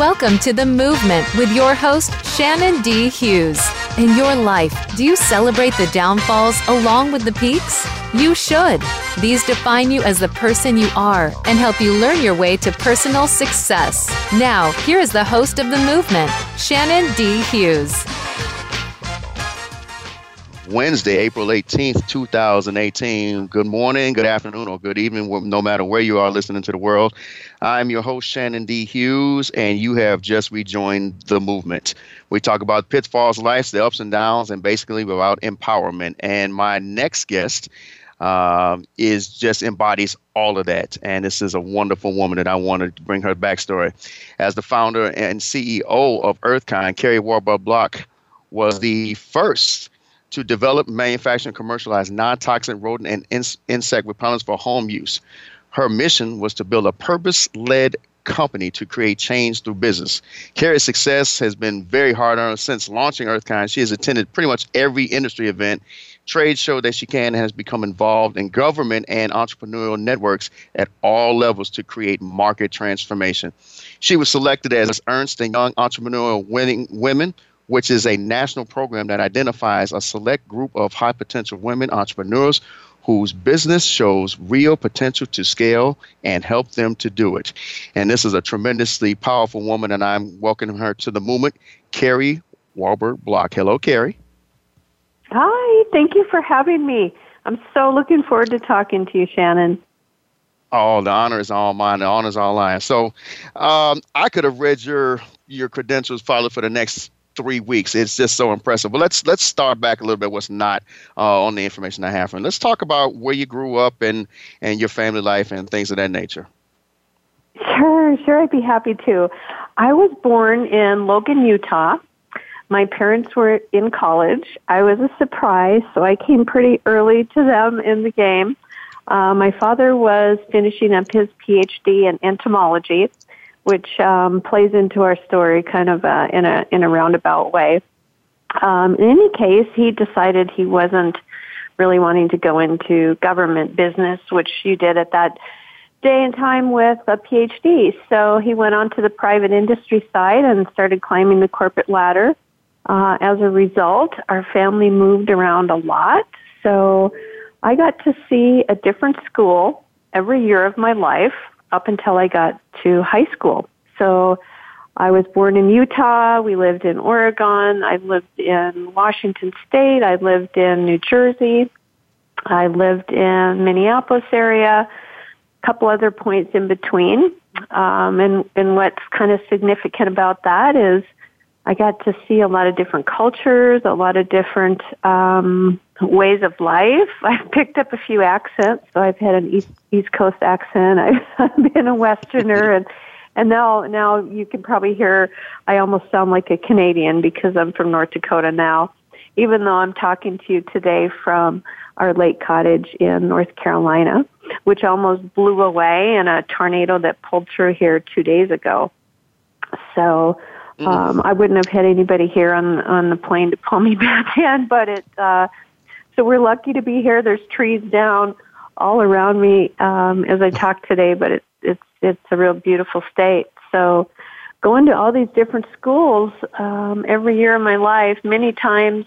Welcome to The Movement with your host, Shannon D. Hughes. In your life, do you celebrate the downfalls along with the peaks? You should. These define you as the person you are and help you learn your way to personal success. Now, here is the host of The Movement, Shannon D. Hughes. Wednesday, April 18th, 2018. Good morning, good afternoon, or good evening, no matter where you are listening to the world. I'm your host, Shannon D. Hughes, and you have just rejoined The Movement. We talk about pitfalls, life, the ups and downs, and basically about empowerment. And my next guest is just embodies all of that. And this is a wonderful woman, and I want to bring her backstory. As the founder and CEO of Earthkind, Kari Warberg Block was the first to develop, manufacture, and commercialize non-toxic rodent and insect repellents for home use. Her mission was to build a purpose-led company to create change through business. Kari's success has been very hard-earned. Since launching Earthkind, she has attended pretty much every industry event, trade show that she can, and has become involved in government and entrepreneurial networks at all levels to create market transformation. She was selected as Ernst & Young Entrepreneurial Women, which is a national program that identifies a select group of high-potential women entrepreneurs whose business shows real potential to scale and help them to do it. And this is a tremendously powerful woman, and I'm welcoming her to The Movement, Kari Warberg Block. Hello, Kari. Hi. Thank you for having me. I'm so looking forward to talking to you, Shannon. Oh, the honor is all mine. The honor is all mine. So I could have read your credentials probably for the next 3 weeks. It's just so impressive. But let's start back a little bit. What's not on the information I have, and let's talk about where you grew up and your family life and things of that nature. Sure. I'd be happy to. I was born in Logan, Utah. My parents were in college. I was a surprise, so I came pretty early to them in the game. My father was finishing up his PhD in entomology, which plays into our story kind of in a roundabout way. In any case, he decided he wasn't really wanting to go into government business, which you did at that day and time with a PhD. So he went on to the private industry side and started climbing the corporate ladder. As a result, our family moved around a lot. So I got to see a different school every year of my life, up until I got to high school. So I was born in Utah. We lived in Oregon. I lived in Washington State. I lived in New Jersey. I lived in Minneapolis area, a couple other points in between. And what's kind of significant about that is I got to see a lot of different cultures, a lot of different ways of life. I've picked up a few accents, so I've had an East Coast accent. I've been a Westerner, and now you can probably hear I almost sound like a Canadian because I'm from North Dakota now, even though I'm talking to you today from our lake cottage in North Carolina, which almost blew away in a tornado that pulled through here 2 days ago. So I wouldn't have had anybody here on the plane to pull me back in, but so we're lucky to be here. There's trees down all around me as I talk today, but it's a real beautiful state. So going to all these different schools every year of my life, many times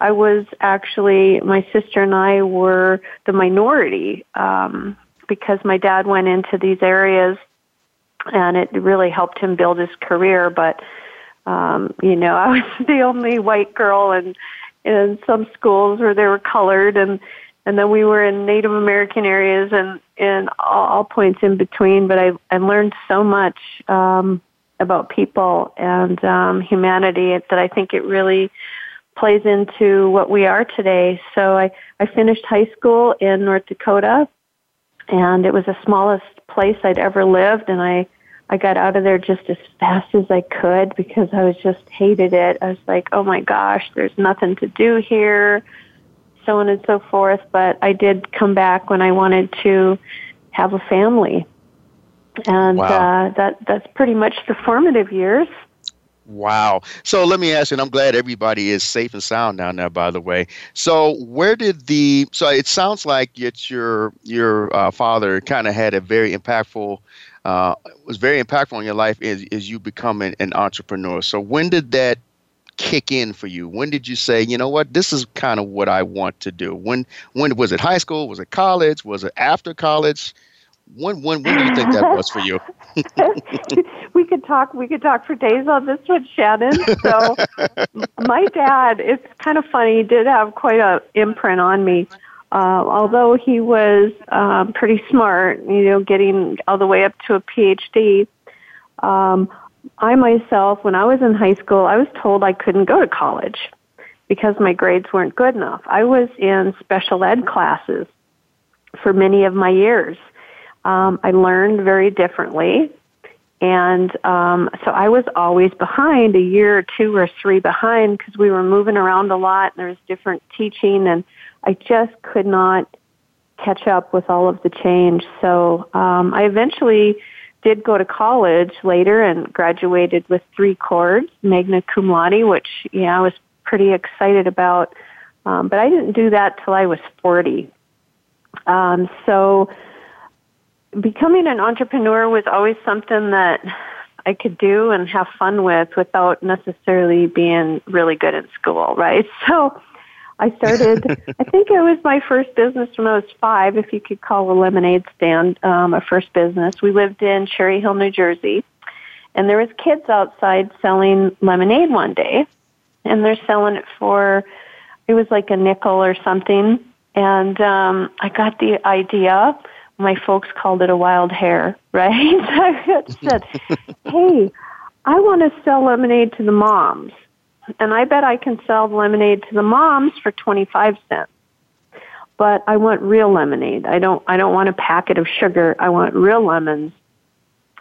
I was actually, my sister and I were the minority because my dad went into these areas and it really helped him build his career, but I was the only white girl in some schools where they were colored, and then we were in Native American areas and all points in between. But I learned so much about people and humanity that I think it really plays into what we are today. So I finished high school in North Dakota, and it was the smallest place I'd ever lived, and I got out of there just as fast as I could because I was just hated it. I was like, oh my gosh, there's nothing to do here, so on and so forth. But I did come back when I wanted to have a family. And wow. That's pretty much the formative years. Wow. So let me ask you, and I'm glad everybody is safe and sound down there, by the way. So it sounds like your father kind of had a very impactful was very impactful on your life is you becoming an entrepreneur. So when did that kick in for you? When did you say, you know what, this is kind of what I want to do? When was it high school? Was it college? Was it after college? When do you think that was for you? We could talk for days on this one, Shannon. So my dad, it's kind of funny, did have quite an imprint on me. Although he was pretty smart, you know, getting all the way up to a PhD, I myself, when I was in high school, I was told I couldn't go to college because my grades weren't good enough. I was in special ed classes for many of my years. I learned very differently, and so I was always behind, a year or two or three behind, because we were moving around a lot, and there was different teaching, and I just could not catch up with all of the change. So I eventually did go to college later and graduated with 3 cordes, magna cum laude, which, yeah, I was pretty excited about. But I didn't do that till I was 40. So becoming an entrepreneur was always something that I could do and have fun with without necessarily being really good at school, right? So I started, I think it was my first business when I was 5, if you could call a lemonade stand a first business. We lived in Cherry Hill, New Jersey, and there was kids outside selling lemonade one day, and they're selling it for, it was like a nickel or something, and I got the idea. My folks called it a wild hair, right? I said, hey, I want to sell lemonade to the moms. And I bet I can sell lemonade to the moms for 25 cents. But I want real lemonade. I don't want a packet of sugar. I want real lemons,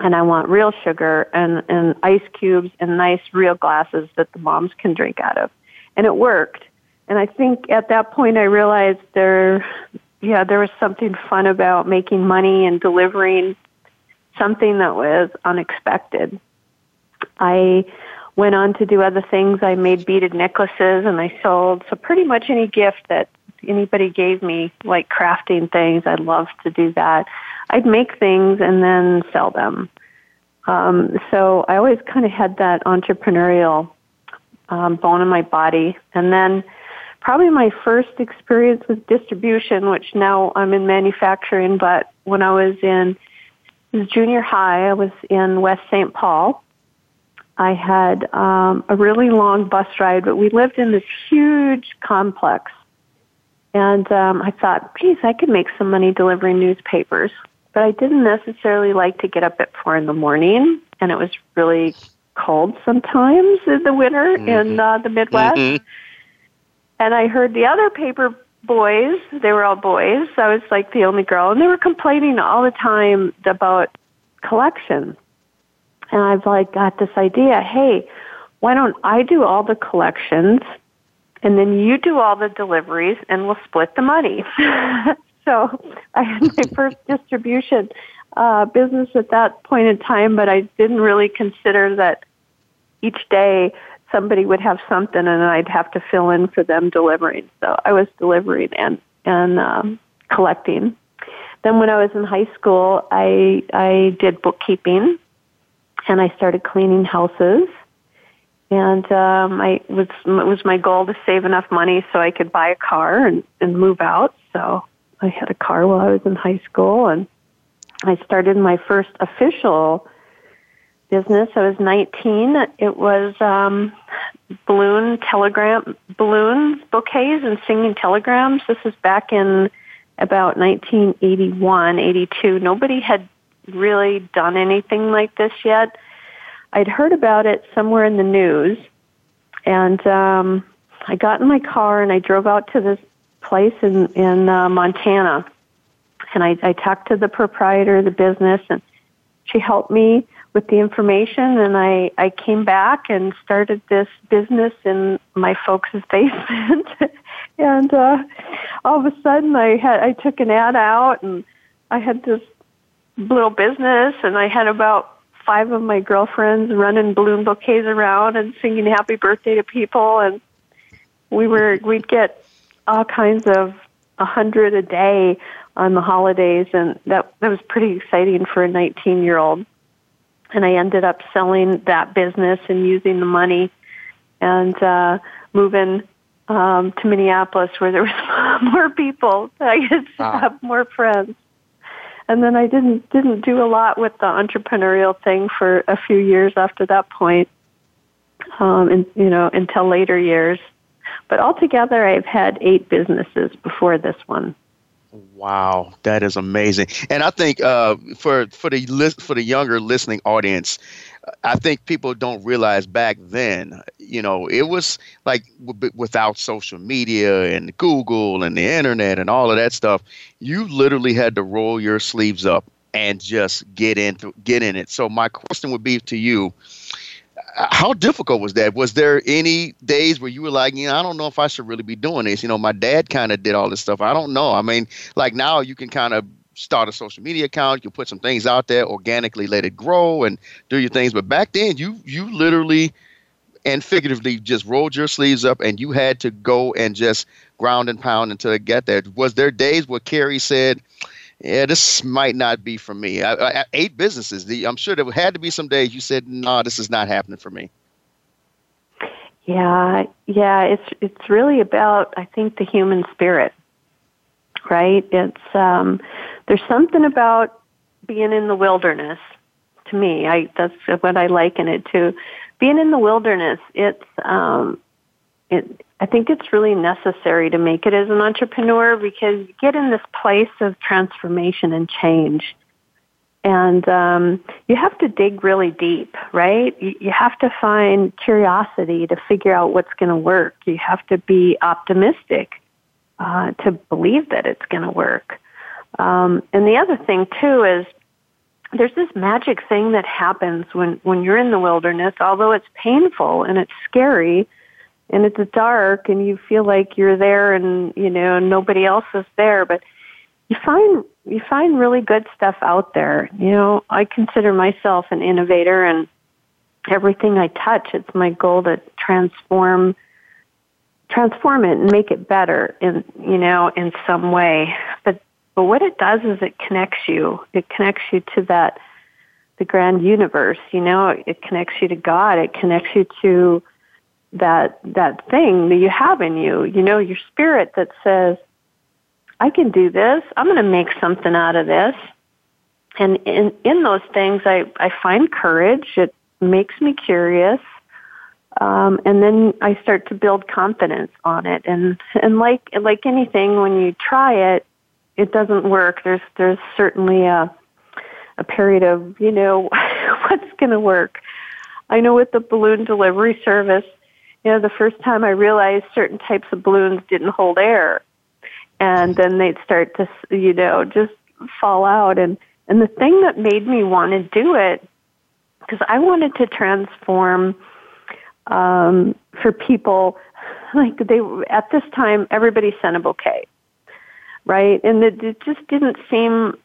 and I want real sugar and ice cubes and nice real glasses that the moms can drink out of. And it worked. And I think at that point I realized there was something fun about making money and delivering something that was unexpected. I went on to do other things. I made beaded necklaces and I sold. So pretty much any gift that anybody gave me, like crafting things, I loved to do that. I'd make things and then sell them. So I always kind of had that entrepreneurial bone in my body. And then probably my first experience with distribution, which now I'm in manufacturing, but when I was in junior high, I was in West St. Paul. I had a really long bus ride, but we lived in this huge complex. And I thought, geez, I could make some money delivering newspapers. But I didn't necessarily like to get up at 4 a.m, and it was really cold sometimes in the winter in the Midwest. Mm-hmm. And I heard the other paper boys, they were all boys, so I was like the only girl, and they were complaining all the time about collection. And I've like got this idea, hey, why don't I do all the collections and then you do all the deliveries and we'll split the money. So I had my first distribution business at that point in time, but I didn't really consider that each day somebody would have something and I'd have to fill in for them delivering. So I was delivering and collecting. Then when I was in high school, I did bookkeeping. And I started cleaning houses, and it was my goal to save enough money so I could buy a car and move out. So I had a car while I was in high school, and I started my first official business. I was 19. It was balloon bouquets and singing telegrams. This is back in about 1981, 82. Nobody had really done anything like this yet. I'd heard about it somewhere in the news, and I got in my car and I drove out to this place in Montana, and I talked to the proprietor of the business, and she helped me with the information, and I came back and started this business in my folks' basement. And all of a sudden I took an ad out, and I had this little business, and I had about 5 of my girlfriends running balloon bouquets around and singing happy birthday to people, and we'd get all kinds of 100 a day on the holidays, and that was pretty exciting for a 19-year-old. And I ended up selling that business and using the money and moving to Minneapolis, where there was more people. I could have more friends. And then I didn't do a lot with the entrepreneurial thing for a few years after that point, until later years. But altogether, I've had 8 businesses before this one. Wow, that is amazing. And I think for the younger listening audience, I think people don't realize back then, it was like without social media and Google and the internet and all of that stuff, you literally had to roll your sleeves up and just get in it. So my question would be to you, how difficult was that? Was there any days where you were like, I don't know if I should really be doing this. My dad kind of did all this stuff. I don't know. I mean, like now you can kind of start a social media account. You put some things out there, organically let it grow and do your things. But back then you literally and figuratively just rolled your sleeves up and you had to go and just ground and pound until it got there. Was there days where Kari said, yeah, this might not be for me? 8 businesses. I'm sure there had to be some days you said, no, this is not happening for me. Yeah. It's really about, I think, the human spirit, right? It's there's something about being in the wilderness. To me, that's what I liken it to. Being in the wilderness, I think it's really necessary to make it as an entrepreneur, because you get in this place of transformation and change. And you have to dig really deep, right? You have to find curiosity to figure out what's going to work. You have to be optimistic to believe that it's going to work. And the other thing, too, is there's this magic thing that happens when you're in the wilderness, although it's painful and it's scary, and it's dark, and you feel like you're there, and nobody else is there. But you find really good stuff out there. I consider myself an innovator, and everything I touch, it's my goal to transform it and make it better in some way. But what it does is it connects you. It connects you to the grand universe. It connects you to God. It connects you to that thing that you have in you, your spirit that says, I can do this. I'm going to make something out of this. And in those things, I find courage. It makes me curious. And then I start to build confidence on it. And like anything, when you try it, it doesn't work. There's certainly a period of, what's going to work. I know with the balloon delivery service, the first time I realized certain types of balloons didn't hold air, and then they'd start to, just fall out. And the thing that made me want to do it, because I wanted to transform for people, like at this time, everybody sent a bouquet, right? And it just didn't seem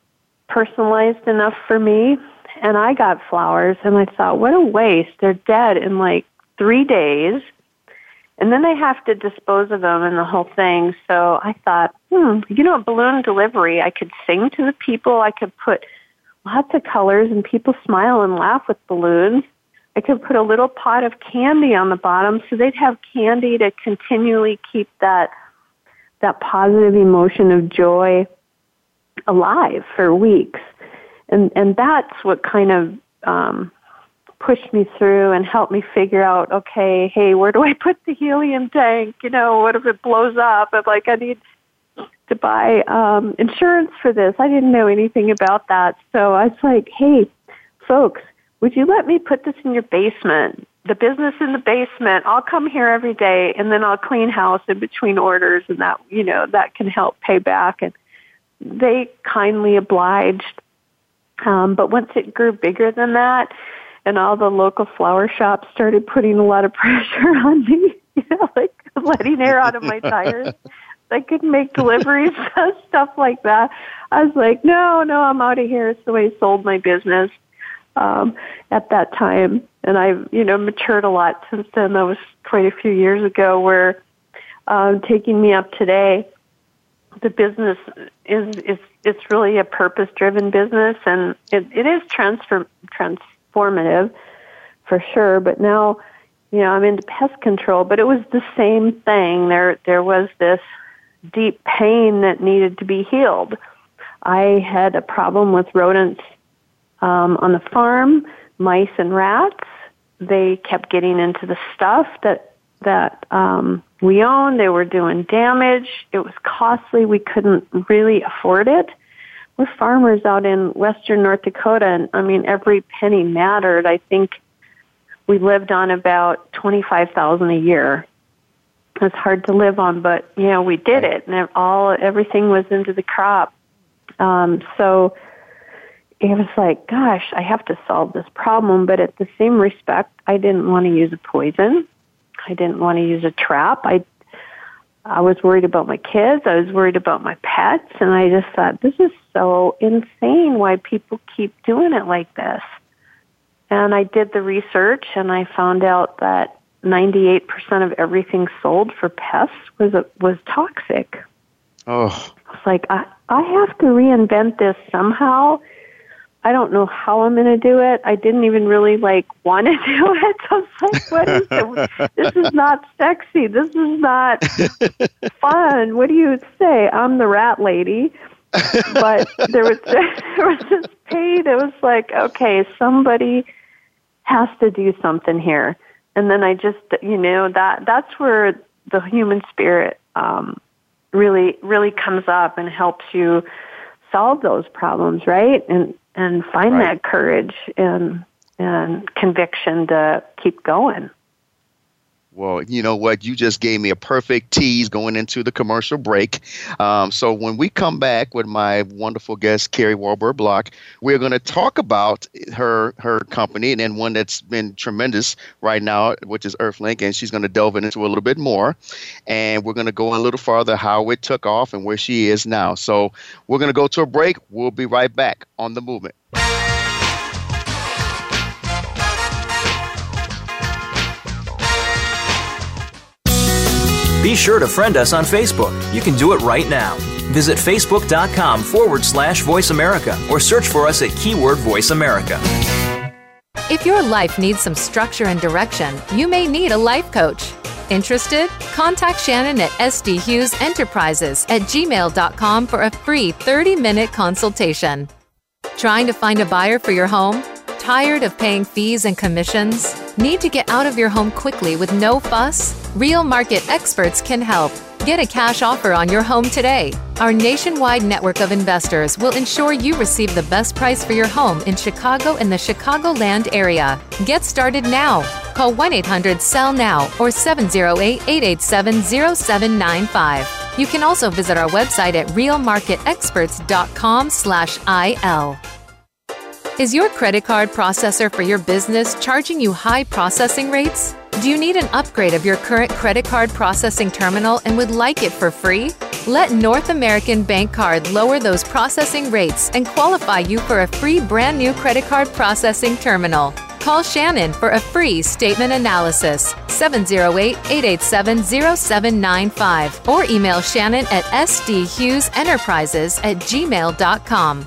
personalized enough for me. And I got flowers, and I thought, what a waste. They're dead in like 3 days. And then I have to dispose of them and the whole thing. So I thought, balloon delivery, I could sing to the people. I could put lots of colors, and people smile and laugh with balloons. I could put a little pot of candy on the bottom, so they'd have candy to continually keep that positive emotion of joy alive for weeks. And that's what kind of pushed me through and helped me figure out, okay, hey, where do I put the helium tank? What if it blows up? I'm like, I need to buy insurance for this. I didn't know anything about that. So I was like, hey, folks, would you let me put this in your basement? The business in the basement. I'll come here every day, and then I'll clean house in between orders, and that, that can help pay back. And they kindly obliged. But once it grew bigger than that, and all the local flower shops started putting a lot of pressure on me, like letting air out of my tires, I couldn't make deliveries, stuff like that. I was like, no, I'm out of here. So I sold my business at that time. And I've, matured a lot since then. That was quite a few years ago, where taking me up today, the business is really a purpose-driven business, and it is transformative for sure. But now, you know, I'm into pest control, but it was the same thing. There was this deep pain that needed to be healed. I had a problem with rodents on the farm, mice and rats. They kept getting into the stuff that we owned. They were doing damage. It was costly. We couldn't really afford it. We're farmers out in western North Dakota, and I mean, every penny mattered. I think we lived on about $25,000 a year. It's hard to live on, but you know, we did it, and everything was into the crop. So it was like, gosh, I have to solve this problem. But at the same respect, I didn't want to use a poison. I didn't want to use a trap. I was worried about my kids. I was worried about my pets. And I just thought, this is so insane why people keep doing it like this. And I did the research, and I found out that 98% of everything sold for pests was toxic. Oh. It's like, I have to reinvent this somehow. I don't know how I'm going to do it. I didn't even really want to do it. I was like, what is it? This is not sexy. This is not fun. What do you say? I'm the rat lady. But there was this pain. It was like, okay, somebody has to do something here. And then I just, you know, that's where the human spirit really, really comes up and helps you solve those problems, right? And find that courage and conviction to keep going. Well, you know what? You just gave me a perfect tease going into the commercial break. So when we come back with my wonderful guest, Kari Warberg Block, we're going to talk about her company and one that's been tremendous right now, which is Earthlink, and she's going to delve into a little bit more. And we're going to go a little farther how it took off and where she is now. So we're going to go to a break. We'll be right back on The Movement. Be sure to friend us on Facebook. You can do it right now. Visit Facebook.com/Voice America or search for us at keyword Voice America. If your life needs some structure and direction, you may need a life coach. Interested? Contact Shannon at sdhughesenterprises@gmail.com for a free 30-minute consultation. Trying to find a buyer for your home? Tired of paying fees and commissions? Need to get out of your home quickly with no fuss? Real Market Experts can help. Get a cash offer on your home today. Our nationwide network of investors will ensure you receive the best price for your home in Chicago and the Chicagoland area. Get started now. Call 1-800-SELL-NOW or 708-887-0795. You can also visit our website at realmarketexperts.com/IL. Is your credit card processor for your business charging you high processing rates? Do you need an upgrade of your current credit card processing terminal and would like it for free? Let North American Bank Card lower those processing rates and qualify you for a free brand new credit card processing terminal. Call Shannon for a free statement analysis, 708-887-0795, or email Shannon at sdhughesenterprises@gmail.com.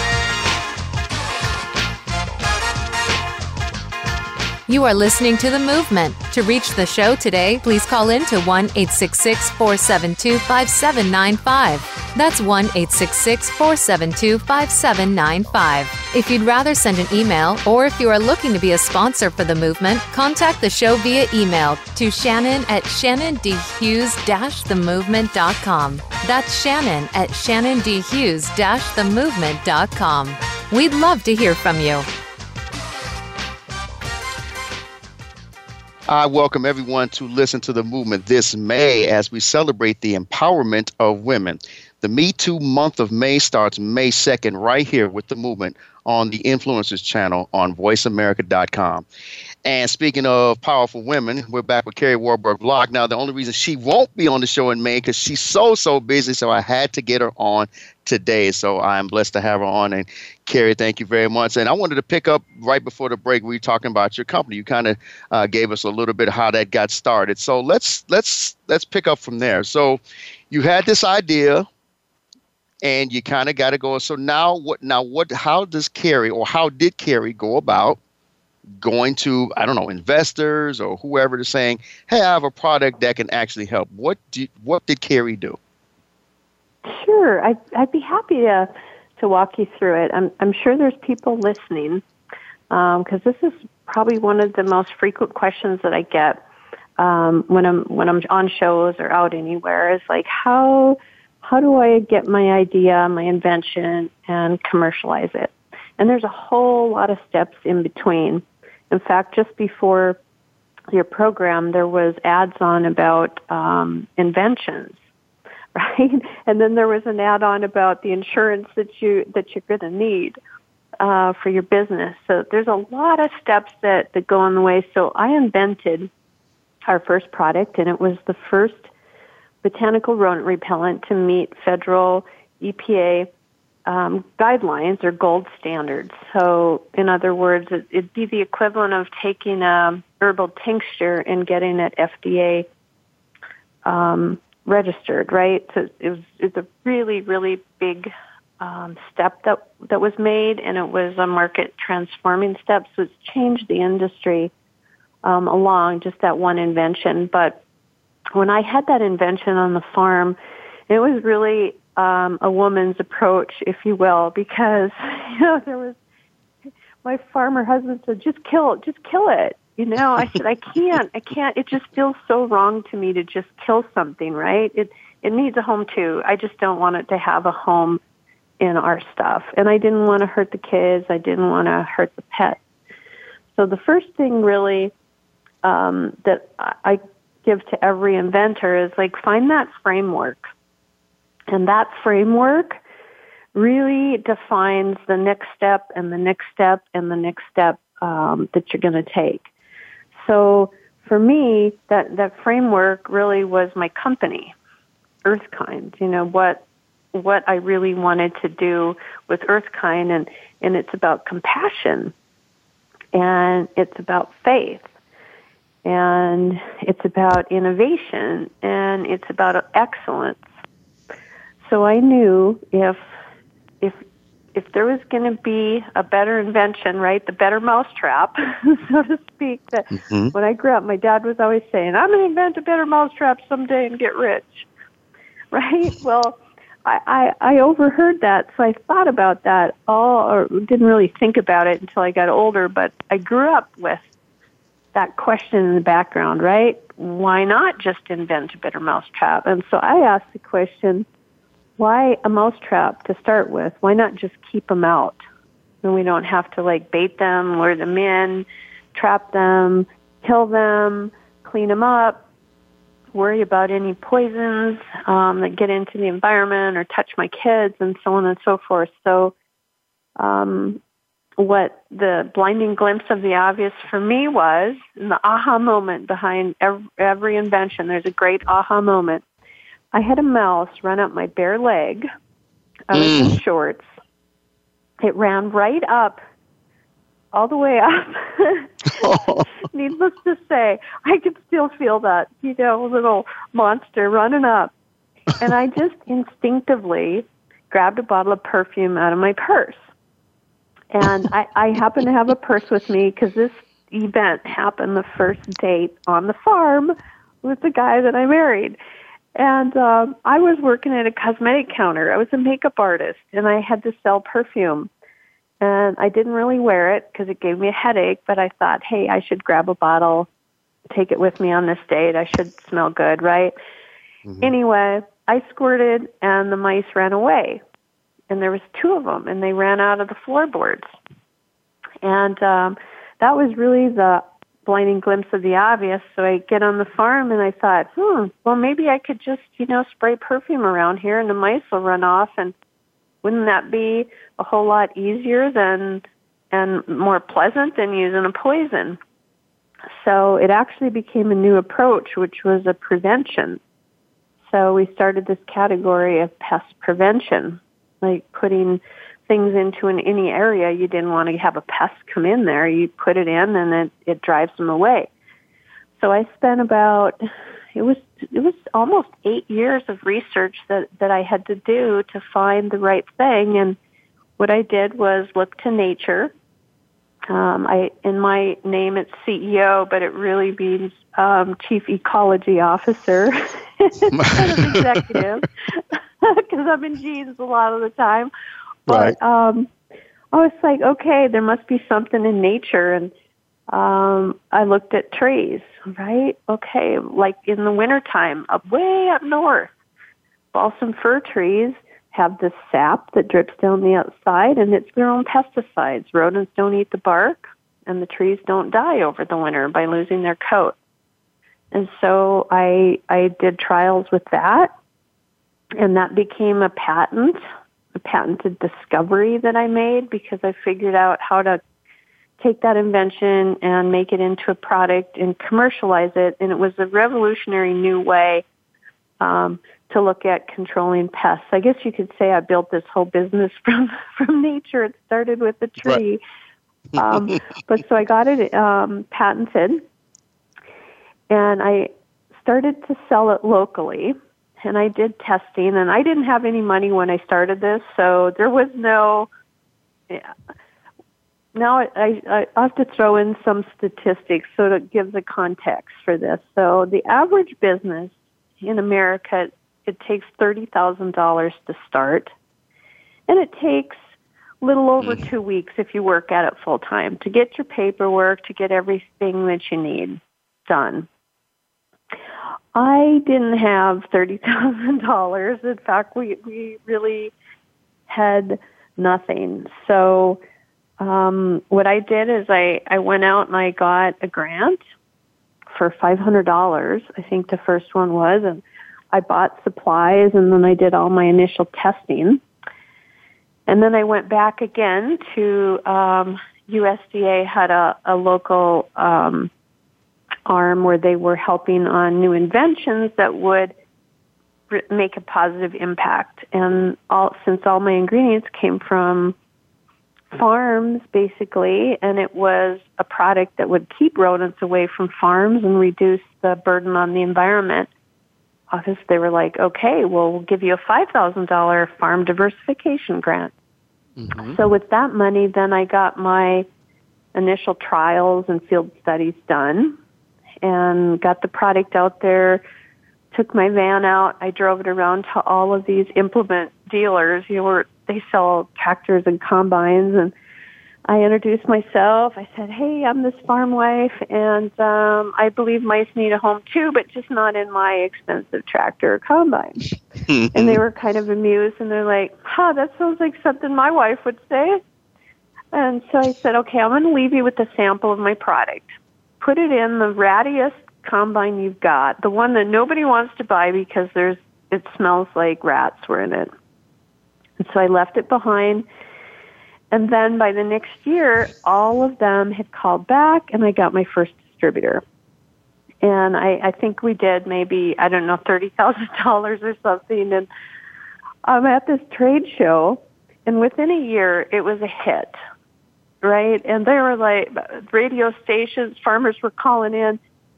You are listening to The Movement. To reach the show today, please call in to 1-866-472-5795. That's 1-866-472-5795. If you'd rather send an email, or if you are looking to be a sponsor for The Movement, contact the show via email to Shannon at shannondhughes-themovement.com. That's Shannon at shannondhughes-themovement.com. We'd love to hear from you. I welcome everyone to listen to The Movement this May as we celebrate the empowerment of women. The Me Too month of May starts May 2nd right here with The Movement on the Influencers Channel on voiceamerica.com. And speaking of powerful women, we're back with Kari Warberg Block. Now, the only reason she won't be on the show in May because she's so busy, so I had to get her on today. So I'm blessed to have her on. And Kari, thank you very much. And I wanted to pick up right before the break. We were talking about your company. You kind of gave us a little bit of how that got started. So let's pick up from there. So you had this idea, and you kind of got to go. So now what? How does Kari, or how did Kari go about going to, I don't know, investors or whoever is saying, hey, I have a product that can actually help? What did Kari do? Sure. I'd be happy to walk you through it. I'm sure there's people listening because this is probably one of the most frequent questions that I get when I'm on shows or out anywhere is like, how do I get my idea, my invention, and commercialize it? And there's a whole lot of steps in between. In fact, just before your program, there was ads on about inventions, right? And then there was an ad on about the insurance that you're going to need for your business. So there's a lot of steps that go on the way. So I invented our first product, and it was the first botanical rodent repellent to meet federal EPA guidelines or gold standards. So, in other words, it'd be the equivalent of taking a herbal tincture and getting it FDA registered, right? So it's a really, really big step that was made, and it was a market transforming step. So it's changed the industry along just that one invention. But when I had that invention on the farm, it was really a woman's approach, if you will, because, there was, my farmer husband said, just kill it. I said, I can't, it just feels so wrong to me to just kill something, right? It needs a home too. I just don't want it to have a home in our stuff. And I didn't want to hurt the kids. I didn't want to hurt the pets. So the first thing really, that I give to every inventor is like, find that framework. And that framework really defines the next step and the next step and the next step that you're going to take. So for me, that framework really was my company, Earthkind. What I really wanted to do with Earthkind, and it's about compassion, and it's about faith, and it's about innovation, and it's about excellence. So I knew if there was going to be a better invention, right, the better mousetrap, so to speak, that when I grew up, my dad was always saying, I'm going to invent a better mousetrap someday and get rich, right? Well, I overheard that, so I thought about that or didn't really think about it until I got older, but I grew up with that question in the background, right? Why not just invent a better mousetrap? And so I asked the question, why a mousetrap to start with? Why not just keep them out? And we don't have to bait them, lure them in, trap them, kill them, clean them up, worry about any poisons that get into the environment or touch my kids, and so on and so forth. So what the blinding glimpse of the obvious for me was, in the aha moment behind every invention, there's a great aha moment. I had a mouse run up my bare leg. I was in shorts. It ran right up, all the way up. Oh. Needless to say, I could still feel that, little monster running up. And I just instinctively grabbed a bottle of perfume out of my purse. And I happened to have a purse with me because this event happened the first date on the farm with the guy that I married. And I was working at a cosmetic counter. I was a makeup artist, and I had to sell perfume. And I didn't really wear it because it gave me a headache, but I thought, hey, I should grab a bottle, take it with me on this date. I should smell good, right? Mm-hmm. Anyway, I squirted, and the mice ran away. And there was two of them, and they ran out of the floorboards. And that was really the blinding glimpse of the obvious. So I get on the farm and I thought, well, maybe I could just, spray perfume around here and the mice will run off. And wouldn't that be a whole lot easier than, and more pleasant than using a poison? So it actually became a new approach, which was a prevention. So we started this category of pest prevention, like putting things into any area you didn't want to have a pest come in there. You put it in and it drives them away. So I spent about, it was almost 8 years of research that I had to do to find the right thing. And what I did was look to nature. In my name, it's CEO, but it really means Chief Ecology Officer instead of executive, because I'm in jeans a lot of the time. Right. But I was like, okay, there must be something in nature. And I looked at trees, right? Okay, like in the wintertime, way up north, balsam fir trees have this sap that drips down the outside, and it's their own pesticides. Rodents don't eat the bark, and the trees don't die over the winter by losing their coat. And so I did trials with that, and that became a patented discovery that I made, because I figured out how to take that invention and make it into a product and commercialize it. And it was a revolutionary new way to look at controlling pests. I guess you could say I built this whole business from nature. It started with a tree. Right. But so I got it patented, and I started to sell it locally. And I did testing, and I didn't have any money when I started this, so there was no... Yeah. Now I have to throw in some statistics so to give the context for this. So the average business in America, it takes $30,000 to start, and it takes a little over 2 weeks if you work at it full time to get your paperwork, to get everything that you need done. I didn't have $30,000. In fact, we really had nothing. So what I did is I went out and I got a grant for $500, I think the first one was, and I bought supplies, and then I did all my initial testing. And then I went back again to USDA had a local arm where they were helping on new inventions that would make a positive impact. And since all my ingredients came from farms, basically, and it was a product that would keep rodents away from farms and reduce the burden on the environment. Obviously, they were like, okay, well, we'll give you a $5,000 farm diversification grant. Mm-hmm. So with that money, then I got my initial trials and field studies done and got the product out there, took my van out. I drove it around to all of these implement dealers, where they sell tractors and combines, and I introduced myself. I said, hey, I'm this farm wife, and I believe mice need a home too, but just not in my expensive tractor or combine. And they were kind of amused, and they're like, huh, that sounds like something my wife would say. And so I said, okay, I'm going to leave you with a sample of my product. Put it in the rattiest combine you've got, the one that nobody wants to buy because it smells like rats were in it. And so I left it behind. And then by the next year, all of them had called back, and I got my first distributor. And I think we did maybe, I don't know, $30,000 or something. And I'm at this trade show, and within a year, it was a hit, right? And they were like, radio stations, farmers were calling in,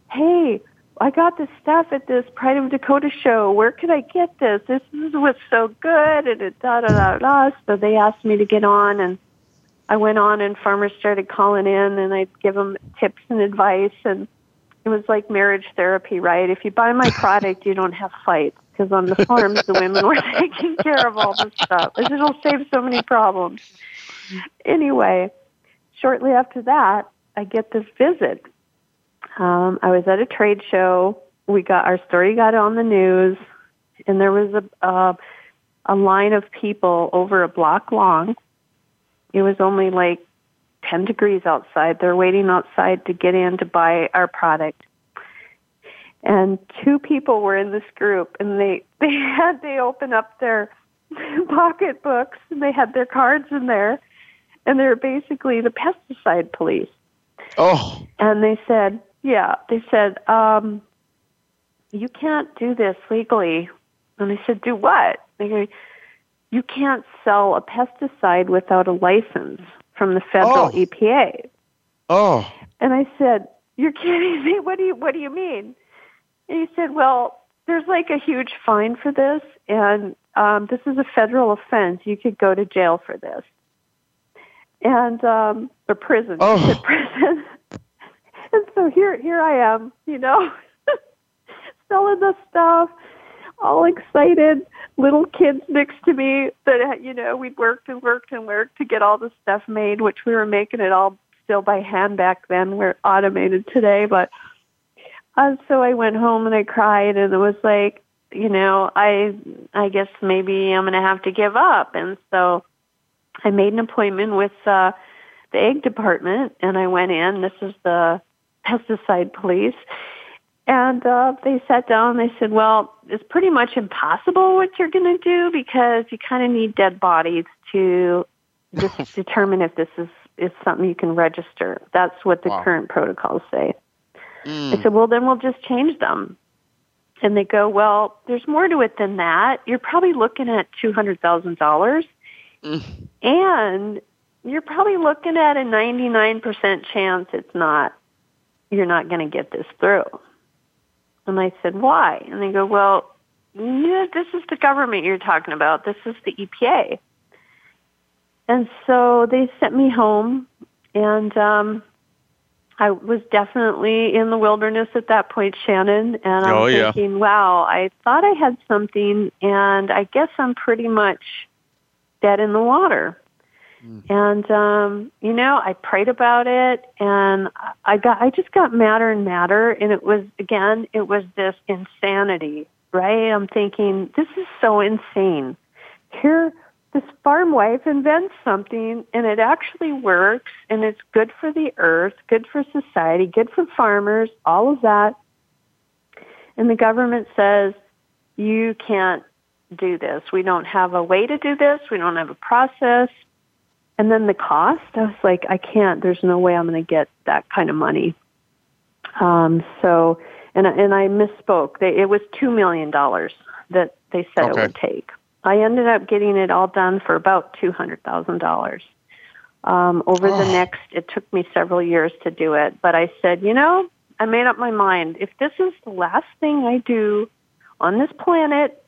hey, I got this stuff at this Pride of Dakota show. Where could I get this? This was so good, and it da-da-da-da. So they asked me to get on, and I went on, and farmers started calling in, and I'd give them tips and advice, and it was like marriage therapy, right? If you buy my product, you don't have fights, because on the farms, the women were taking care of all this stuff. It'll save so many problems. Anyway, shortly after that, I get this visit. I was at a trade show. Our story got on the news, and there was a line of people over a block long. It was only like 10 degrees outside. They're waiting outside to get in to buy our product. And two people were in this group, and they opened up their pocketbooks, and they had their cards in there, and they're basically the pesticide police. Oh. And they said, Yeah, they said, you can't do this legally. And I said, do what? They go, you can't sell a pesticide without a license from the federal EPA. Oh. And I said, you're kidding me? What do you mean? And he said, well, there's like a huge fine for this, and this is a federal offense. You could go to jail for this. And, or prison. Oh. He said prison. And so here I am, you know, selling the stuff, all excited, little kids next to me that, you know, we'd worked to get all the stuff made, which we were making it all still by hand back then. We're automated today, but so I went home and I cried, and it was like, you know, I guess maybe I'm going to have to give up. And so I made an appointment with the egg department, and I went in. This is the pesticide police. And they sat down and they said, well, it's pretty much impossible what you're going to do because you kind of need dead bodies to just determine if this is something you can register. That's what the current protocols say. Mm. I said, well, then we'll just change them. And they go, well, there's more to it than that. You're probably looking at $200,000. Mm. And you're probably looking at a 99% chance you're not going to get this through. And I said, why? And they go, well, this is the government you're talking about. This is the EPA. And so they sent me home, and I was definitely in the wilderness at that point, Shannon. And I'm thinking, wow, I thought I had something, and I guess I'm pretty much dead in the water. Mm. And, you know, I prayed about it, and I just got madder and madder. And it was this insanity, right? I'm thinking, this is so insane. Here, this farm wife invents something, and it actually works, and it's good for the earth, good for society, good for farmers, all of that. And the government says, you can't do this. We don't have a way to do this. We don't have a process. And then the cost, I was like, I can't. There's no way I'm going to get that kind of money. So I misspoke. It was $2 million that they said it would take. I ended up getting it all done for about $200,000. It took me several years to do it. But I said, you know, I made up my mind. If this is the last thing I do on this planet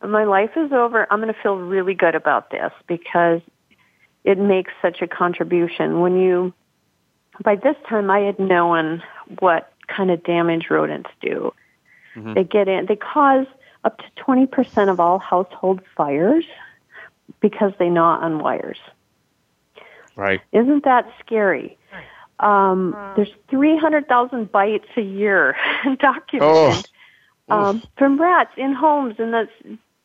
and my life is over, I'm going to feel really good about this because it makes such a contribution. By this time, I had known what kind of damage rodents do. Mm-hmm. They cause up to 20% of all household fires because they gnaw on wires. Right. Isn't that scary? There's 300,000 bites a year documented from rats in homes, and that's...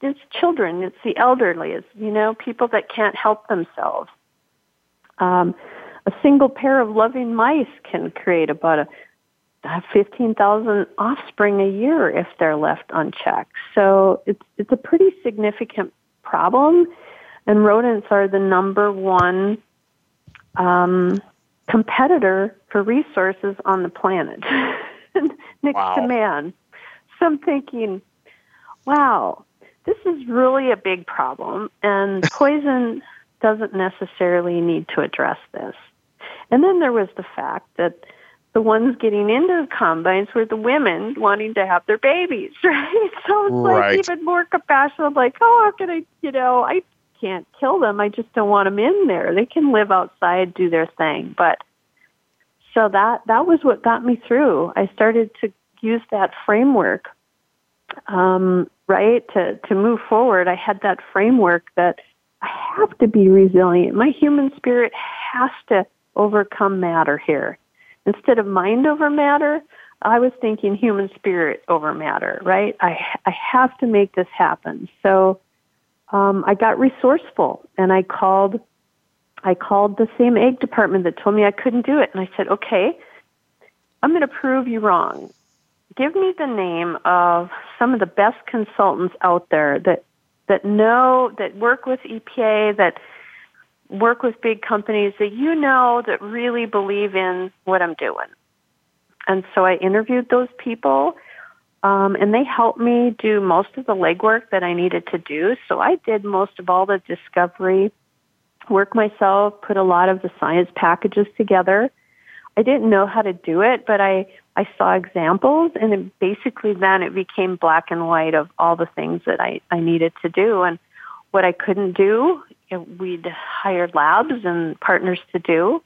It's children, it's the elderly, it's, you know, people that can't help themselves. A single pair of loving mice can create about 15,000 offspring a year if they're left unchecked. So it's a pretty significant problem, and rodents are the number one competitor for resources on the planet next to man. So I'm thinking, wow. This is really a big problem, and poison doesn't necessarily need to address this. And then there was the fact that the ones getting into the combines were the women wanting to have their babies, right? So it's like even more compassionate. I'm like, how can I, you know, I can't kill them. I just don't want them in there. They can live outside, do their thing. But so that was what got me through. I started to use that framework. To move forward, I had that framework that I have to be resilient. My human spirit has to overcome matter here. Instead of mind over matter, I was thinking human spirit over matter, right? I have to make this happen. So I got resourceful, and I called the same egg department that told me I couldn't do it. And I said, okay, I'm going to prove you wrong. Give me the name of some of the best consultants out there that know, that work with EPA, that work with big companies, that you know that really believe in what I'm doing. And so I interviewed those people, and they helped me do most of the legwork that I needed to do. So I did most of all the discovery work myself, put a lot of the science packages together. I didn't know how to do it, but I saw examples, and it basically then it became black and white of all the things that I needed to do. And what I couldn't do, we'd hired labs and partners to do.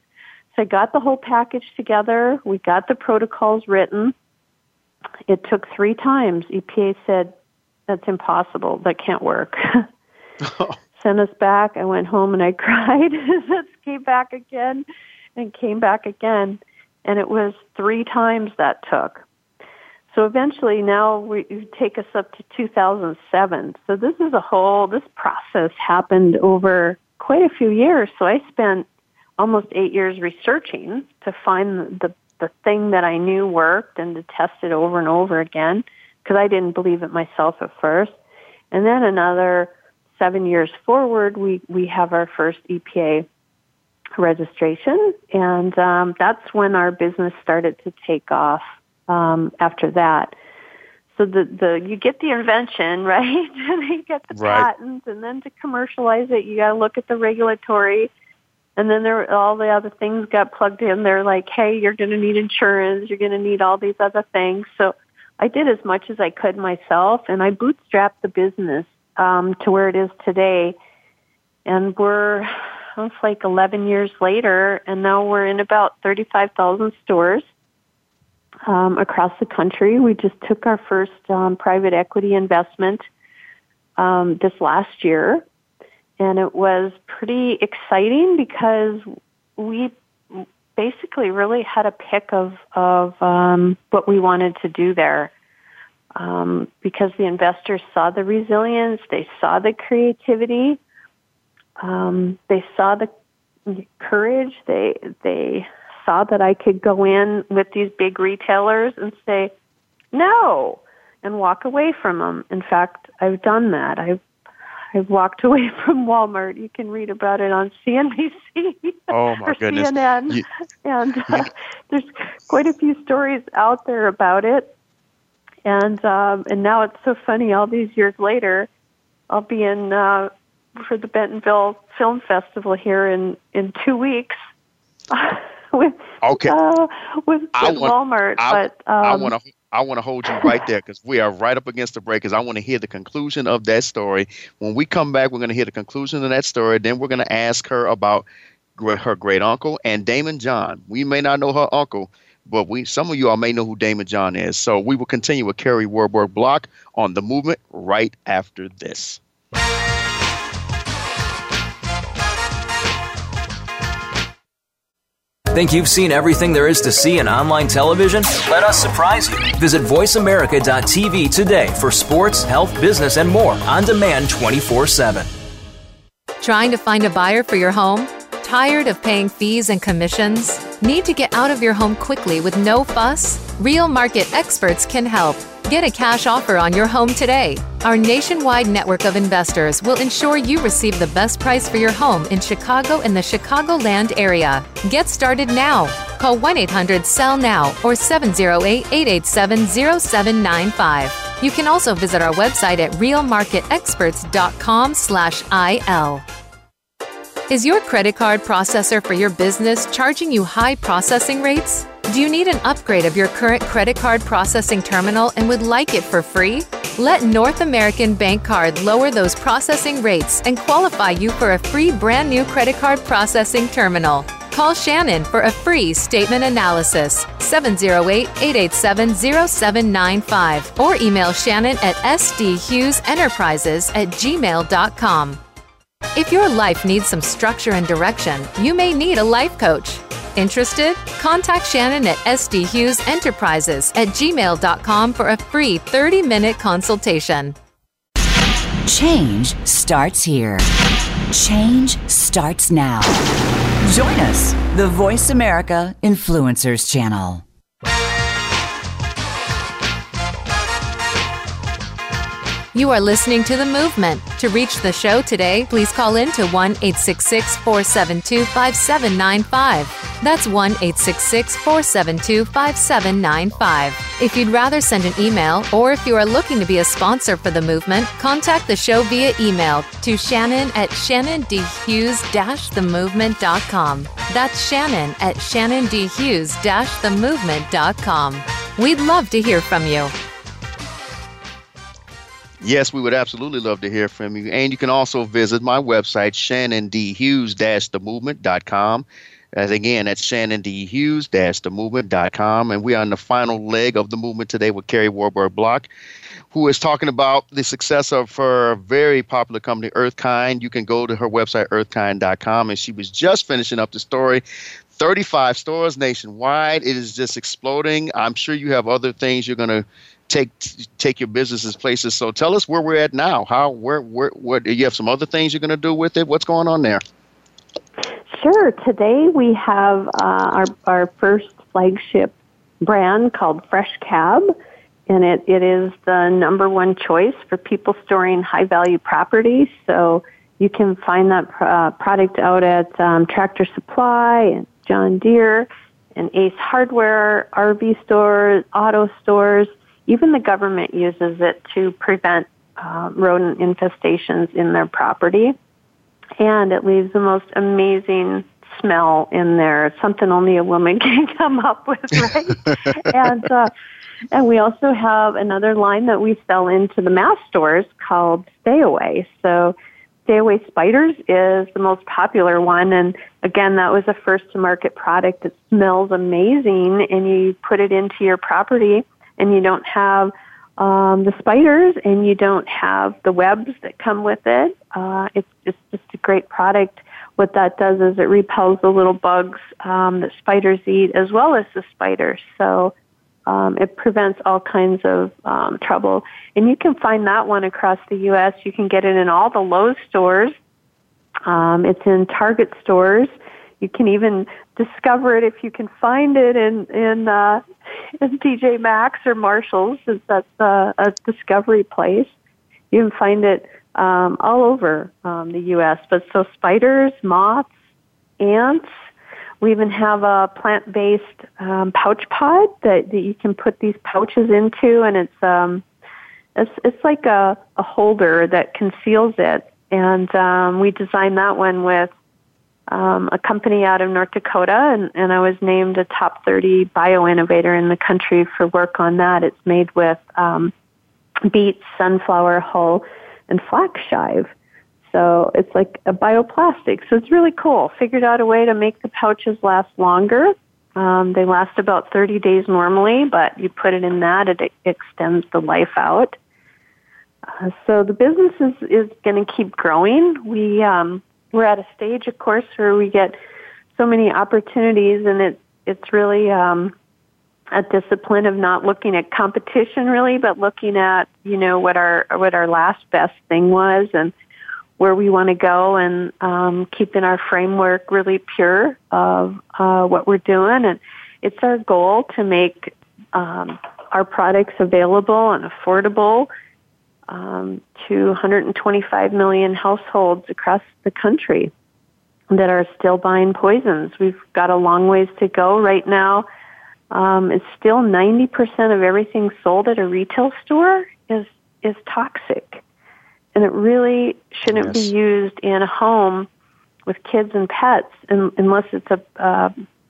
So I got the whole package together. We got the protocols written. It took 3 times. EPA said, that's impossible. That can't work. Oh. Sent us back. I went home and I cried. Came back again. And it was 3 times that took. So eventually now we take us up to 2007. So this process happened over quite a few years. So I spent almost 8 years researching to find the thing that I knew worked and to test it over and over again, because I didn't believe it myself at first. And then another 7 years forward, we have our first EPA registration, and that's when our business started to take off after that. So you get the invention, right? And you get the patent, and then to commercialize it, you got to look at the regulatory. And then there all the other things got plugged in. They're like, hey, you're going to need insurance. You're going to need all these other things. So I did as much as I could myself, and I bootstrapped the business to where it is today. And it's like 11 years later, and now we're in about 35,000 stores across the country. We just took our first private equity investment this last year. And it was pretty exciting because we basically really had a pick of what we wanted to do there, because the investors saw the resilience, they saw the creativity, they saw the courage, they saw that I could go in with these big retailers and say, no, and walk away from them. In fact, I've done that. I've walked away from Walmart. You can read about it on CNBC or goodness. CNN. There's quite a few stories out there about it. And now it's so funny, all these years later, I'll be in for the Bentonville Film Festival here in 2 weeks with Walmart. I want to hold you right there because we are right up against the break, because I want to hear the conclusion of that story. When we come back, we're going to hear the conclusion of that story. Then we're going to ask her about her great uncle and Daymond John. We may not know her uncle, but some of you all may know who Daymond John is. So we will continue with Kari Warberg Block on The Movement right after this. Think you've seen everything there is to see in online television? Let us surprise you. Visit voiceamerica.tv today for sports, health, business, and more on demand 24/7. Trying to find a buyer for your home? Tired of paying fees and commissions? Need to get out of your home quickly with no fuss? Real market experts can help. Get a cash offer on your home today. Our nationwide network of investors will ensure you receive the best price for your home in Chicago and the Chicagoland area. Get started now. Call 1-800-SELL-NOW or 708-887-0795. You can also visit our website at realmarketexperts.com/IL. Is your credit card processor for your business charging you high processing rates? Do you need an upgrade of your current credit card processing terminal and would like it for free? Let North American Bank Card lower those processing rates and qualify you for a free brand new credit card processing terminal. Call Shannon for a free statement analysis, 708-887-0795, or email Shannon at sdhughesenterprises@gmail.com. If your life needs some structure and direction, you may need a life coach. Interested? Contact Shannon at sdhughesenterprises@gmail.com for a free 30-minute consultation. Change starts here. Change starts now. Join us, the Voice America Influencers Channel. You are listening to The Movement. To reach the show today, please call in to 1-866-472-5795. That's 1-866-472-5795. If you'd rather send an email, or if you are looking to be a sponsor for The Movement, contact the show via email to Shannon@ShannonDHughes-themovement.com. That's Shannon@ShannonDHughes-themovement.com. We'd love to hear from you. Yes, we would absolutely love to hear from you. And you can also visit my website, ShannonDHughes-themovement.com. As again, that's ShannonDHughes-themovement.com. And we are on the final leg of The Movement today with Kari Warberg Block, who is talking about the success of her very popular company, Earthkind. You can go to her website, earthkind.com. And she was just finishing up the story. 35 stores nationwide. It is just exploding. I'm sure you have other things you're going to take your businesses places. So tell us where we're at now. Where you have some other things you're going to do with it? What's going on there? Sure. Today we have our first flagship brand called Fresh Cab, and it is the number 1 choice for people storing high value property. So you can find that product out at Tractor Supply and John Deere and Ace Hardware, RV stores, auto stores. Even the government uses it to prevent rodent infestations in their property. And it leaves the most amazing smell in there. It's something only a woman can come up with, right? And we also have another line that we sell into the mass stores called Stay Away. So Stay Away Spiders is the most popular one. And again, that was a first-to-market product. It smells amazing, and you put it into your property, and you don't have the spiders, and you don't have the webs that come with it. It's just a great product. What that does is it repels the little bugs that spiders eat, as well as the spiders. So it prevents all kinds of trouble. And you can find that one across the U.S. You can get it in all the Lowe's stores. It's in Target stores. You can even discover it if you can find it in TJ Maxx or Marshalls, since that's a discovery place. You can find it all over the U.S. But so spiders, moths, ants. We even have a plant-based pouch pod that you can put these pouches into, and it's like a holder that conceals it. And we designed that one with a company out of North Dakota, and I was named a top 30 bio-innovator in the country for work on that. It's made with beets, sunflower hull, and flax chive. So it's like a bioplastic. So it's really cool. Figured out a way to make the pouches last longer. They last about 30 days normally, but you put it in that, it extends the life out. So the business is going to keep growing. We're at a stage, of course, where we get so many opportunities, and it's really a discipline of not looking at competition, really, but looking at, you know, what our last best thing was and where we want to go, and keeping our framework really pure of what we're doing. And it's our goal to make our products available and affordable to 125 million households across the country that are still buying poisons. We've got a long ways to go right now. It's still 90% of everything sold at a retail store is toxic. And it really shouldn't be used in a home with kids and pets unless it's a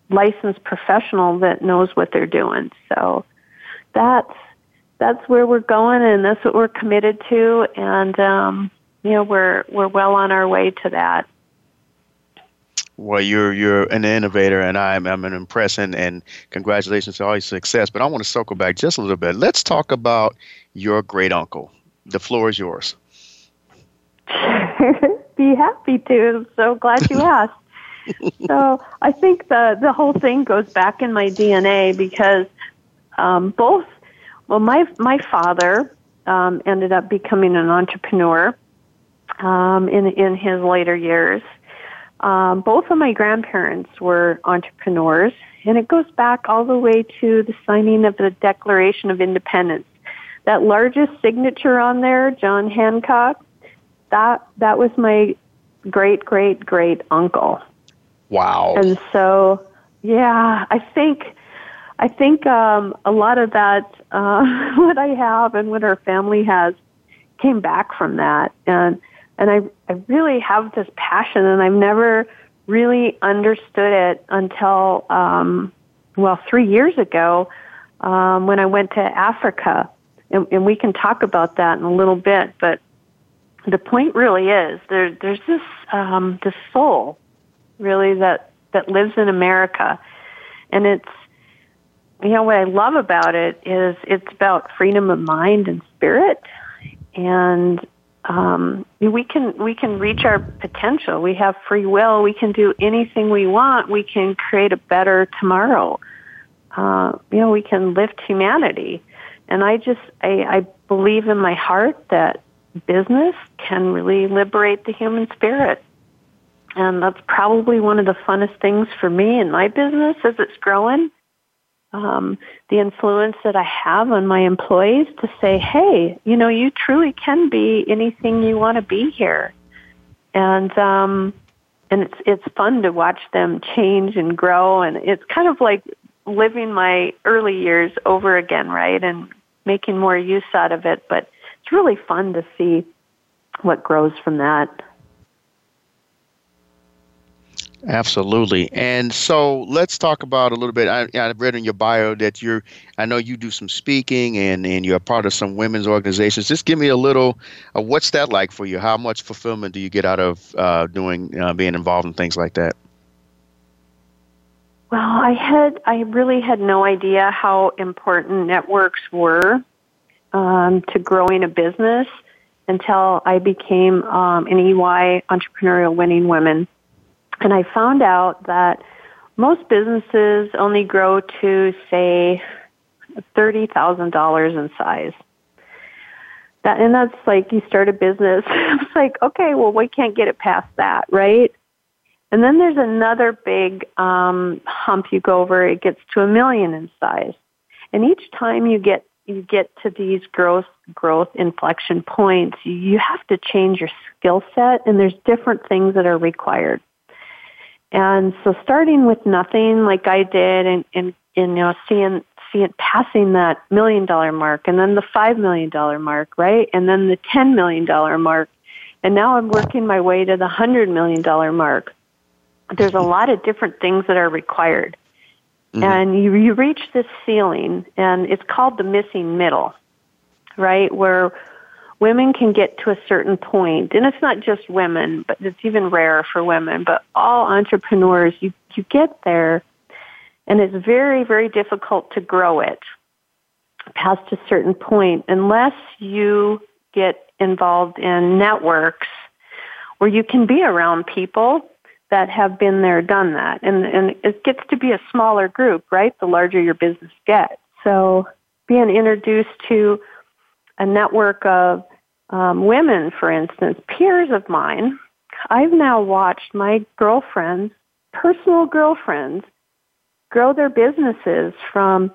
licensed professional that knows what they're doing. So that's where we're going, and that's what we're committed to, and we're well on our way to that. Well, you're an innovator, and I'm an impression, and congratulations to all your success. But I want to circle back just a little bit. Let's talk about your great uncle. The floor is yours. Sure, be happy to. I'm so glad you asked. So I think the whole thing goes back in my DNA because my father ended up becoming an entrepreneur in his later years. Both of my grandparents were entrepreneurs, and it goes back all the way to the signing of the Declaration of Independence. That largest signature on there, John Hancock, that was my great-great-great uncle. Wow. And so, yeah, I think a lot of that, what I have and what our family has came back from that. And I really have this passion, and I've never really understood it until, 3 years ago, when I went to Africa. And we can talk about that in a little bit, but the point really is there's this soul really that lives in America. And it's, you know, what I love about it is it's about freedom of mind and spirit. And, we can reach our potential. We have free will. We can do anything we want. We can create a better tomorrow. We can lift humanity. And I believe in my heart that business can really liberate the human spirit. And that's probably one of the funnest things for me in my business as it's growing. The influence that I have on my employees to say, hey, you know, you truly can be anything you want to be here. And it's fun to watch them change and grow. And it's kind of like living my early years over again, right? And making more use out of it. But it's really fun to see what grows from that. Absolutely. And so let's talk about a little bit. I've read in your bio that I know you do some speaking and you're a part of some women's organizations. Just give me a little, what's that like for you? How much fulfillment do you get out of being involved in things like that? Well, I really had no idea how important networks were to growing a business until I became an EY, Entrepreneurial Winning Women. And I found out that most businesses only grow to, say, $30,000 in size. And that's like you start a business. It's like, okay, well, we can't get it past that, right? And then there's another big hump you go over. It gets to $1 million in size. And each time you get to these growth inflection points, you have to change your skill set, and there's different things that are required. And so starting with nothing like I did and seeing passing that $1 million mark, and then the $5 million mark, right? And then the $10 million mark. And now I'm working my way to the $100 million mark. There's a lot of different things that are required. Mm-hmm. And you reach this ceiling, and it's called the missing middle, right? Where women can get to a certain point, and it's not just women, but it's even rarer for women, but all entrepreneurs, you get there, and it's very, very difficult to grow it past a certain point unless you get involved in networks where you can be around people that have been there, done that. And it gets to be a smaller group, right, the larger your business gets. So being introduced to a network of women, for instance, peers of mine. I've now watched my girlfriends, personal girlfriends, grow their businesses from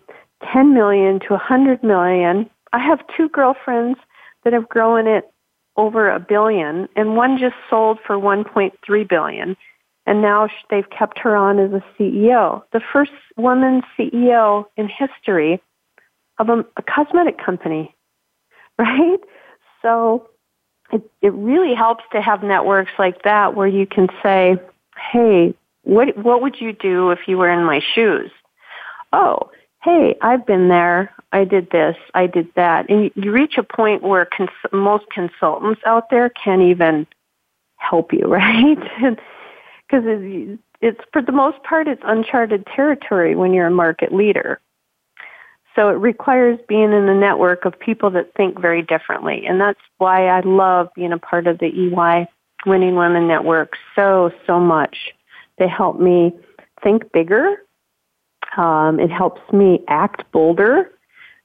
10 million to 100 million. I have two girlfriends that have grown it over $1 billion, and one just sold for 1.3 billion. And now they've kept her on as a CEO, the first woman CEO in history of a cosmetic company. Right? So it really helps to have networks like that where you can say, hey, what would you do if you were in my shoes? Oh, hey, I've been there. I did this. I did that. And you reach a point where most consultants out there can't even help you, right? Because it's for the most part, it's uncharted territory when you're a market leader. So it requires being in a network of people that think very differently. And that's why I love being a part of the EY Winning Women Network so much. They help me think bigger. It helps me act bolder,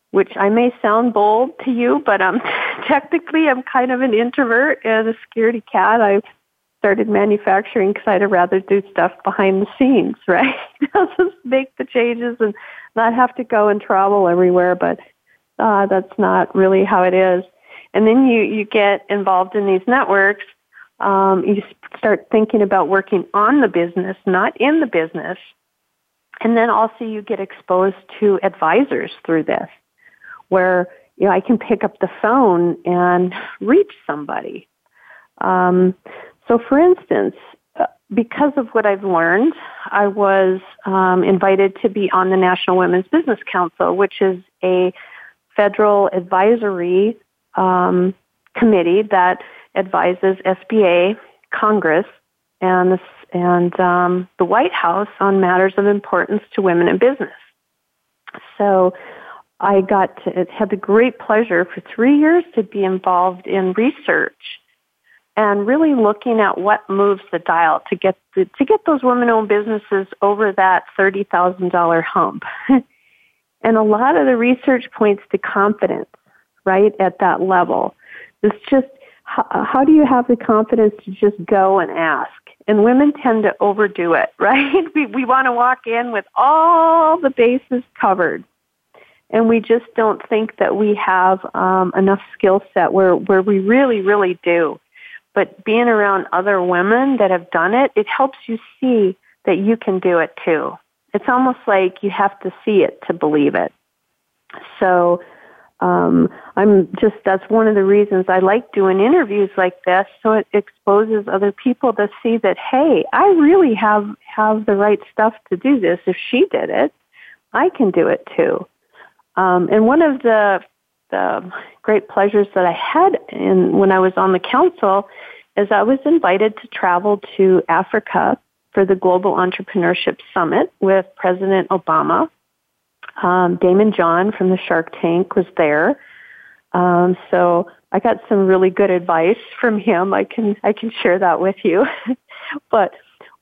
which I may sound bold to you, but technically I'm kind of an introvert and a scaredy cat. I started manufacturing because I'd rather do stuff behind the scenes, right? I'll just make the changes and not have to go and travel everywhere, but That's not really how it is. And then you get involved in these networks. You start thinking about working on the business, not in the business. And then also you get exposed to advisors through this, where, you know, I can pick up the phone and reach somebody. So for instance, because of what I've learned, I was invited to be on the National Women's Business Council, which is a federal advisory committee that advises SBA, Congress, and the White House on matters of importance to women in business. So I had the great pleasure for 3 years to be involved in research and really looking at what moves the dial to get those women-owned businesses over that $30,000 hump. And a lot of the research points to confidence, right, at that level. It's just, how do you have the confidence to just go and ask? And women tend to overdo it, right? We want to walk in with all the bases covered. And we just don't think that we have enough skill set where we really, really do. But being around other women that have done it, it helps you see that you can do it too. It's almost like you have to see it to believe it. So that's one of the reasons I like doing interviews like this. So it exposes other people to see that, hey, I really have the right stuff to do this. If she did it, I can do it too. And one of the great pleasures that I had when I was on the council is I was invited to travel to Africa for the Global Entrepreneurship Summit with President Obama. Daymond John from the Shark Tank was there. So I got some really good advice from him. I can share that with you. But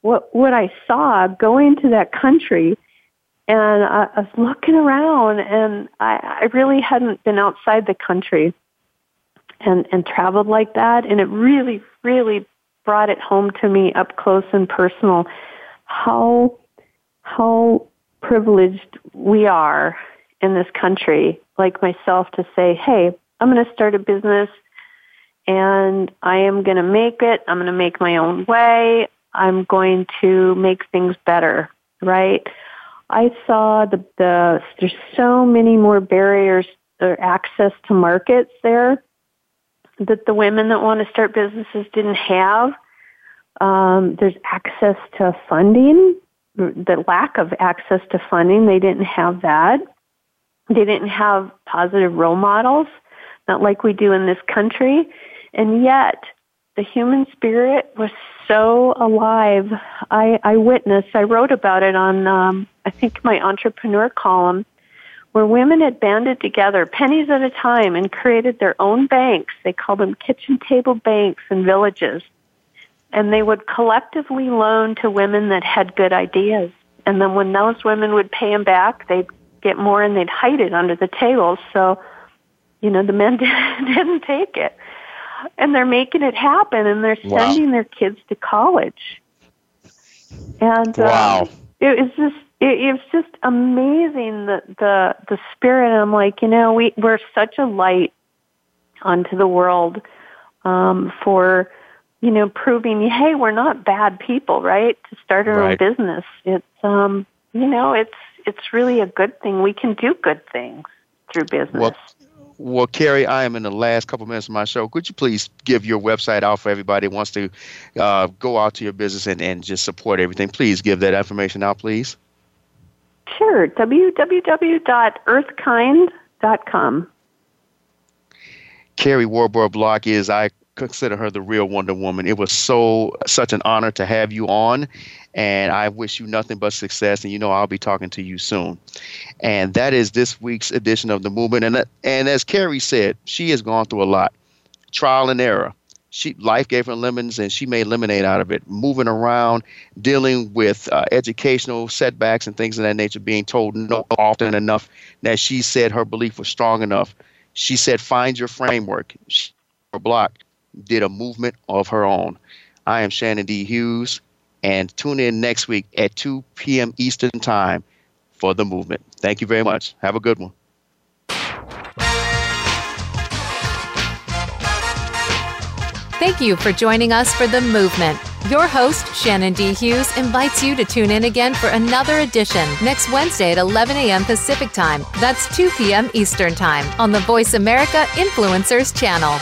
what I saw going to that country, and I was looking around, and I really hadn't been outside the country and traveled like that. And it really, really brought it home to me up close and personal how privileged we are in this country, like myself, to say, hey, I'm going to start a business, and I am going to make it. I'm going to make my own way. I'm going to make things better, right? I saw there's so many more barriers or access to markets there that the women that want to start businesses didn't have. There's access to funding, the lack of access to funding. They didn't have that. They didn't have positive role models, not like we do in this country. And yet, the human spirit was so alive. I wrote about it on, I think, my entrepreneur column, where women had banded together, pennies at a time, and created their own banks. They called them kitchen table banks and villages. And they would collectively loan to women that had good ideas. And then when those women would pay them back, they'd get more and they'd hide it under the table. So, you know, the men didn't take it. And they're making it happen, and they're sending their kids to college. And it was just amazing the spirit. And I'm like, you know, we're such a light onto the world for, you know, proving, hey, we're not bad people, right? To start our own business, it's you know, it's really a good thing. We can do good things through business. Well, Kari, I am in the last couple minutes of my show. Could you please give your website out for everybody who wants to go out to your business and just support everything? Please give that information out, please. Sure. www.earthkind.com. Kari Warberg Block is, I consider her the real Wonder Woman. It was such an honor to have you on, and I wish you nothing but success, and you know I'll be talking to you soon. And that is this week's edition of The Movement. And as Kari said, she has gone through a lot. Trial and error. Life gave her lemons, and she made lemonade out of it. Moving around, dealing with educational setbacks and things of that nature, being told no often enough, that she said her belief was strong enough. She said, find your framework. Her block did a movement of her own. I am Shannon D. Hughes, and tune in next week at 2 p.m. Eastern Time for The Movement. Thank you very much. Have a good one. Thank you for joining us for The Movement. Your host, Shannon D. Hughes, invites you to tune in again for another edition next Wednesday at 11 a.m. Pacific Time. That's 2 p.m. Eastern Time on the Voice America Influencers Channel.